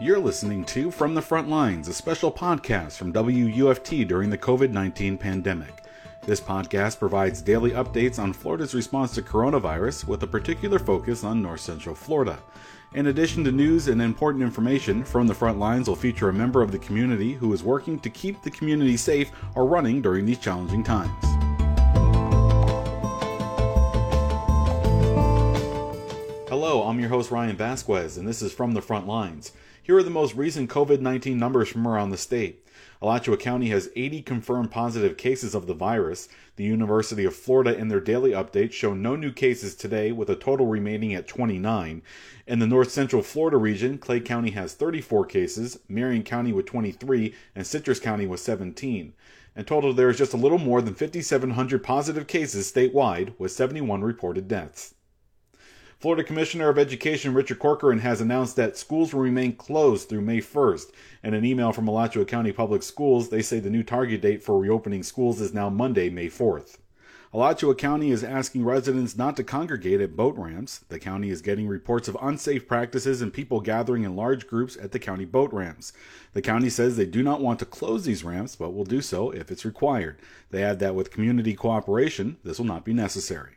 You're listening to From the Front Lines, a special podcast from WUFT during the COVID-19 pandemic. This podcast provides daily updates on Florida's response to coronavirus with a particular focus on North Central Florida. In addition to news and important information, From the Front Lines will feature a member of the community who is working to keep the community safe or running during these challenging times. Hello, I'm your host Ryan Vasquez, and this is From the Front Lines. Here are the most recent COVID-19 numbers from around the state. Alachua County has 80 confirmed positive cases of the virus. The University of Florida in their daily update show no new cases today, with a total remaining at 29. In the North Central Florida region, Clay County has 34 cases, Marion County with 23, and Citrus County with 17. In total, there is just a little more than 5,700 positive cases statewide, with 71 reported deaths. Florida Commissioner of Education Richard Corcoran has announced that schools will remain closed through May 1st. In an email from Alachua County Public Schools, they say the new target date for reopening schools is now Monday, May 4th. Alachua County is asking residents not to congregate at boat ramps. The county is getting reports of unsafe practices and people gathering in large groups at the county boat ramps. The county says they do not want to close these ramps, but will do so if it's required. They add that with community cooperation, this will not be necessary.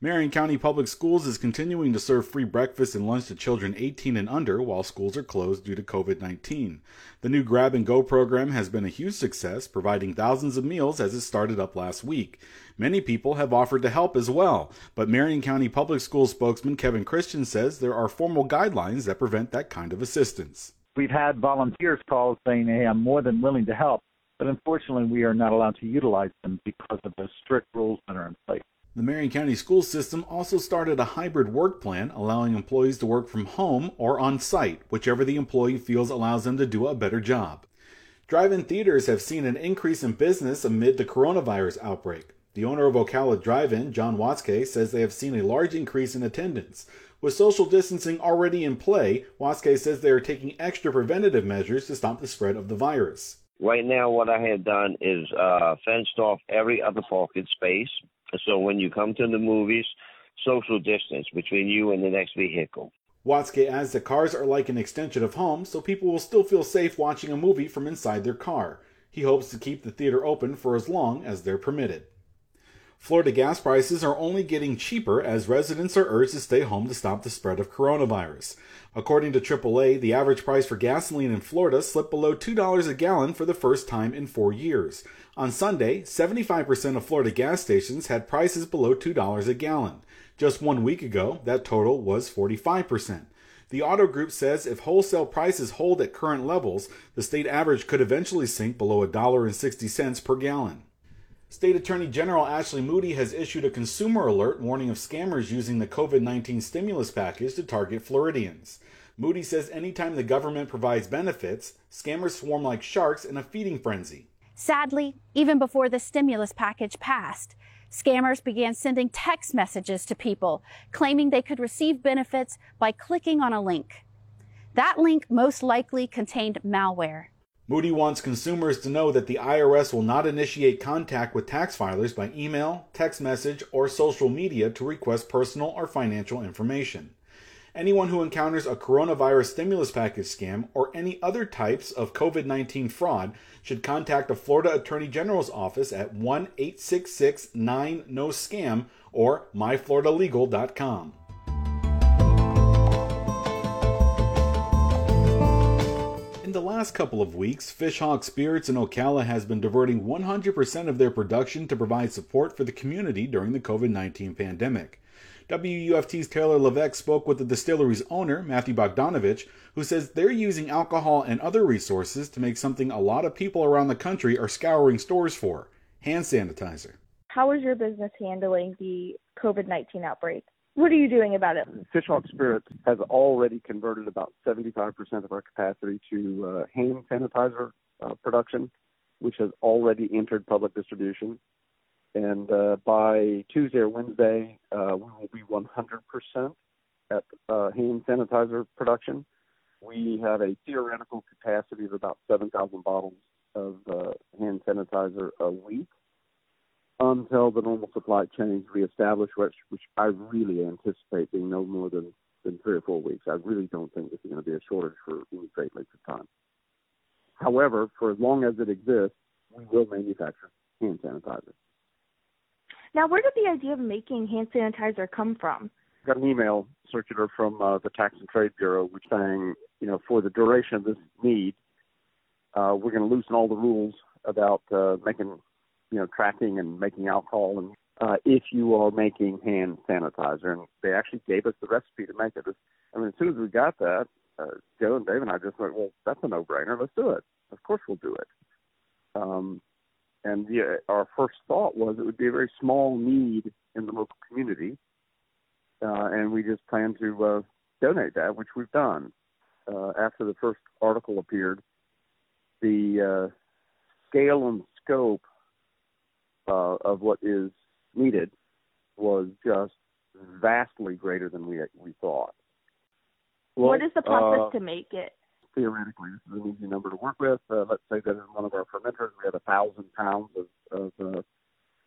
Marion County Public Schools is continuing to serve free breakfast and lunch to children 18 and under while schools are closed due to COVID-19. The new Grab and Go program has been a huge success, providing thousands of meals as it started up last week. Many people have offered to help as well, but Marion County Public Schools spokesman Kevin Christian says there are formal guidelines that prevent that kind of assistance. We've had volunteers call saying, hey, I'm more than willing to help, but unfortunately we are not allowed to utilize them because of the strict rules that are in place. The Marion County School System also started a hybrid work plan, allowing employees to work from home or on site, whichever the employee feels allows them to do a better job. Drive-in theaters have seen an increase in business amid the coronavirus outbreak. The owner of Ocala Drive-In, John Watzke, says they have seen a large increase in attendance. With social distancing already in play, Watzke says they are taking extra preventative measures to stop the spread of the virus. Right now, what I have done is fenced off every other parking space. So when you come to the movies, social distance between you and the next vehicle. Watzke adds that cars are like an extension of home, so people will still feel safe watching a movie from inside their car. He hopes to keep the theater open for as long as they're permitted. Florida gas prices are only getting cheaper as residents are urged to stay home to stop the spread of coronavirus. According to AAA, the average price for gasoline in Florida slipped below $2 a gallon for the first time in 4 years. On Sunday, 75% of Florida gas stations had prices below $2 a gallon. Just 1 week ago, that total was 45%. The auto group says if wholesale prices hold at current levels, the state average could eventually sink below $1.60 per gallon. State Attorney General Ashley Moody has issued a consumer alert warning of scammers using the COVID-19 stimulus package to target Floridians. Moody says anytime the government provides benefits, scammers swarm like sharks in a feeding frenzy. Sadly, even before the stimulus package passed, scammers began sending text messages to people claiming they could receive benefits by clicking on a link. That link most likely contained malware. Moody wants consumers to know that the IRS will not initiate contact with tax filers by email, text message, or social media to request personal or financial information. Anyone who encounters a coronavirus stimulus package scam or any other types of COVID-19 fraud should contact the Florida Attorney General's office at 1-866-9-NO-SCAM or myfloridalegal.com. In the last couple of weeks, Fish Hawk Spirits in Ocala has been diverting 100% of their production to provide support for the community during the COVID-19 pandemic. WUFT's Taylor Levesque spoke with the distillery's owner, Matthew Bogdanovich, who says they're using alcohol and other resources to make something a lot of people around the country are scouring stores for: hand sanitizer. How is your business handling the COVID-19 outbreak? What are you doing about it? Fish Hawk Spirits has already converted about 75% of our capacity to hand sanitizer production, which has already entered public distribution. And by Tuesday or Wednesday, we will be 100% at hand sanitizer production. We have a theoretical capacity of about 7,000 bottles of hand sanitizer a week, until the normal supply chain is reestablished, which I really anticipate being no more than 3 or 4 4 weeks. I really don't think this is going to be a shortage for any great length of time. However, for as long as it exists, we will manufacture hand sanitizer. Now, where did the idea of making hand sanitizer come from? I got an email circular from the Tax and Trade Bureau, which saying, you know, for the duration of this need, we're going to loosen all the rules about making, you know, tracking and making alcohol, and if you are making hand sanitizer. And they actually gave us the recipe to make it. I mean, as soon as we got that, Joe and Dave and I just went, well, that's a no-brainer. Let's do it. Of course we'll do it. And yeah, our first thought was it would be a very small need in the local community, and we just planned to donate that, which we've done. After the first article appeared, the scale and scope of what is needed was just vastly greater than we thought. Well, what is the process to make it? Theoretically, this is an easy number to work with. Let's say that in one of our fermenters, we had 1,000 pounds of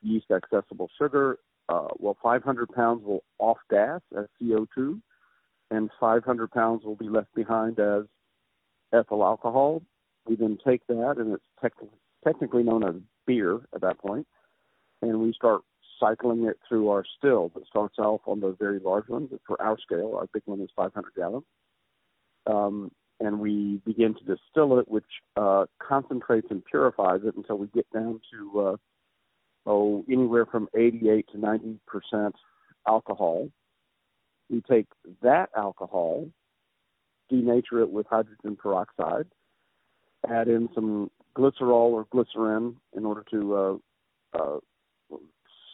yeast-accessible sugar. Well, 500 pounds will off-gas as CO2, and 500 pounds will be left behind as ethyl alcohol. We then take that, and it's technically known as beer at that point, and we start cycling it through our still. It starts off on the very large ones. For our scale, our big one is 500 gallons. And we begin to distill it, which concentrates and purifies it until we get down to anywhere from 88 to 90% alcohol. We take that alcohol, denature it with hydrogen peroxide, add in some glycerol or glycerin in order to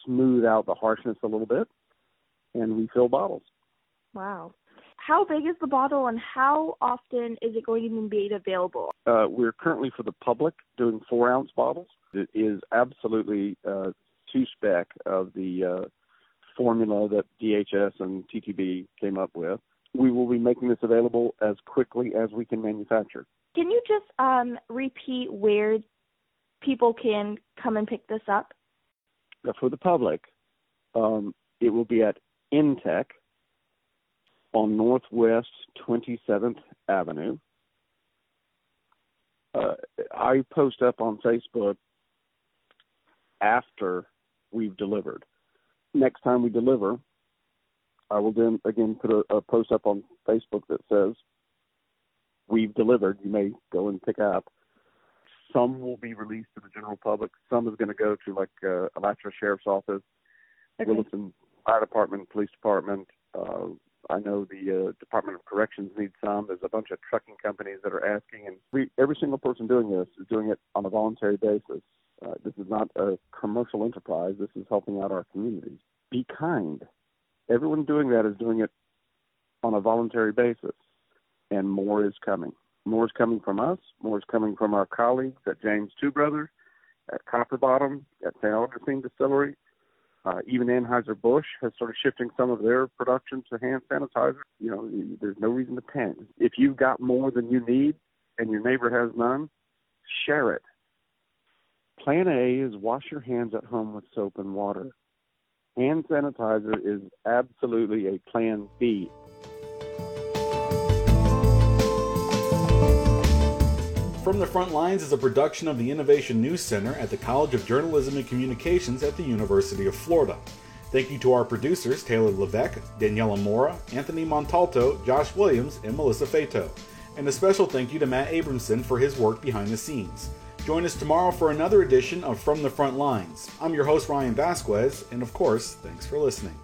smooth out the harshness a little bit, and we fill bottles. Wow. How big is the bottle, and how often is it going to be available? We're currently, for the public, doing 4-ounce bottles. It is absolutely to spec of the formula that DHS and TTB came up with. We will be making this available as quickly as we can manufacture. Can you just repeat where people can come and pick this up? For the public, it will be at InTech on Northwest 27th Avenue. I post up on Facebook after we've delivered. Next time we deliver, I will then again put a post up on Facebook that says, we've delivered, you may go and pick up. Some will be released to the general public. Some is going to go to Alachua Sheriff's Office, okay, Williston Fire Department, Police Department. I know the Department of Corrections needs some. There's a bunch of trucking companies that are asking, and every single person doing this is doing it on a voluntary basis. This is not a commercial enterprise. This is helping out our communities. Be kind. Everyone doing that is doing it on a voluntary basis, and more is coming. More is coming from us. More is coming from our colleagues at James Two Brothers, at Copperbottom, at St. Augustine Distillery. Even Anheuser-Busch has started shifting some of their production to hand sanitizer. You know, there's no reason to panic. If you've got more than you need and your neighbor has none, share it. Plan A is wash your hands at home with soap and water. Hand sanitizer is absolutely a plan B. From the Front Lines is a production of the Innovation News Center at the College of Journalism and Communications at the University of Florida. Thank you to our producers, Taylor Levesque, Daniela Mora, Anthony Montalto, Josh Williams, and Melissa Fato. And a special thank you to Matt Abramson for his work behind the scenes. Join us tomorrow for another edition of From the Front Lines. I'm your host, Ryan Vasquez, and of course, thanks for listening.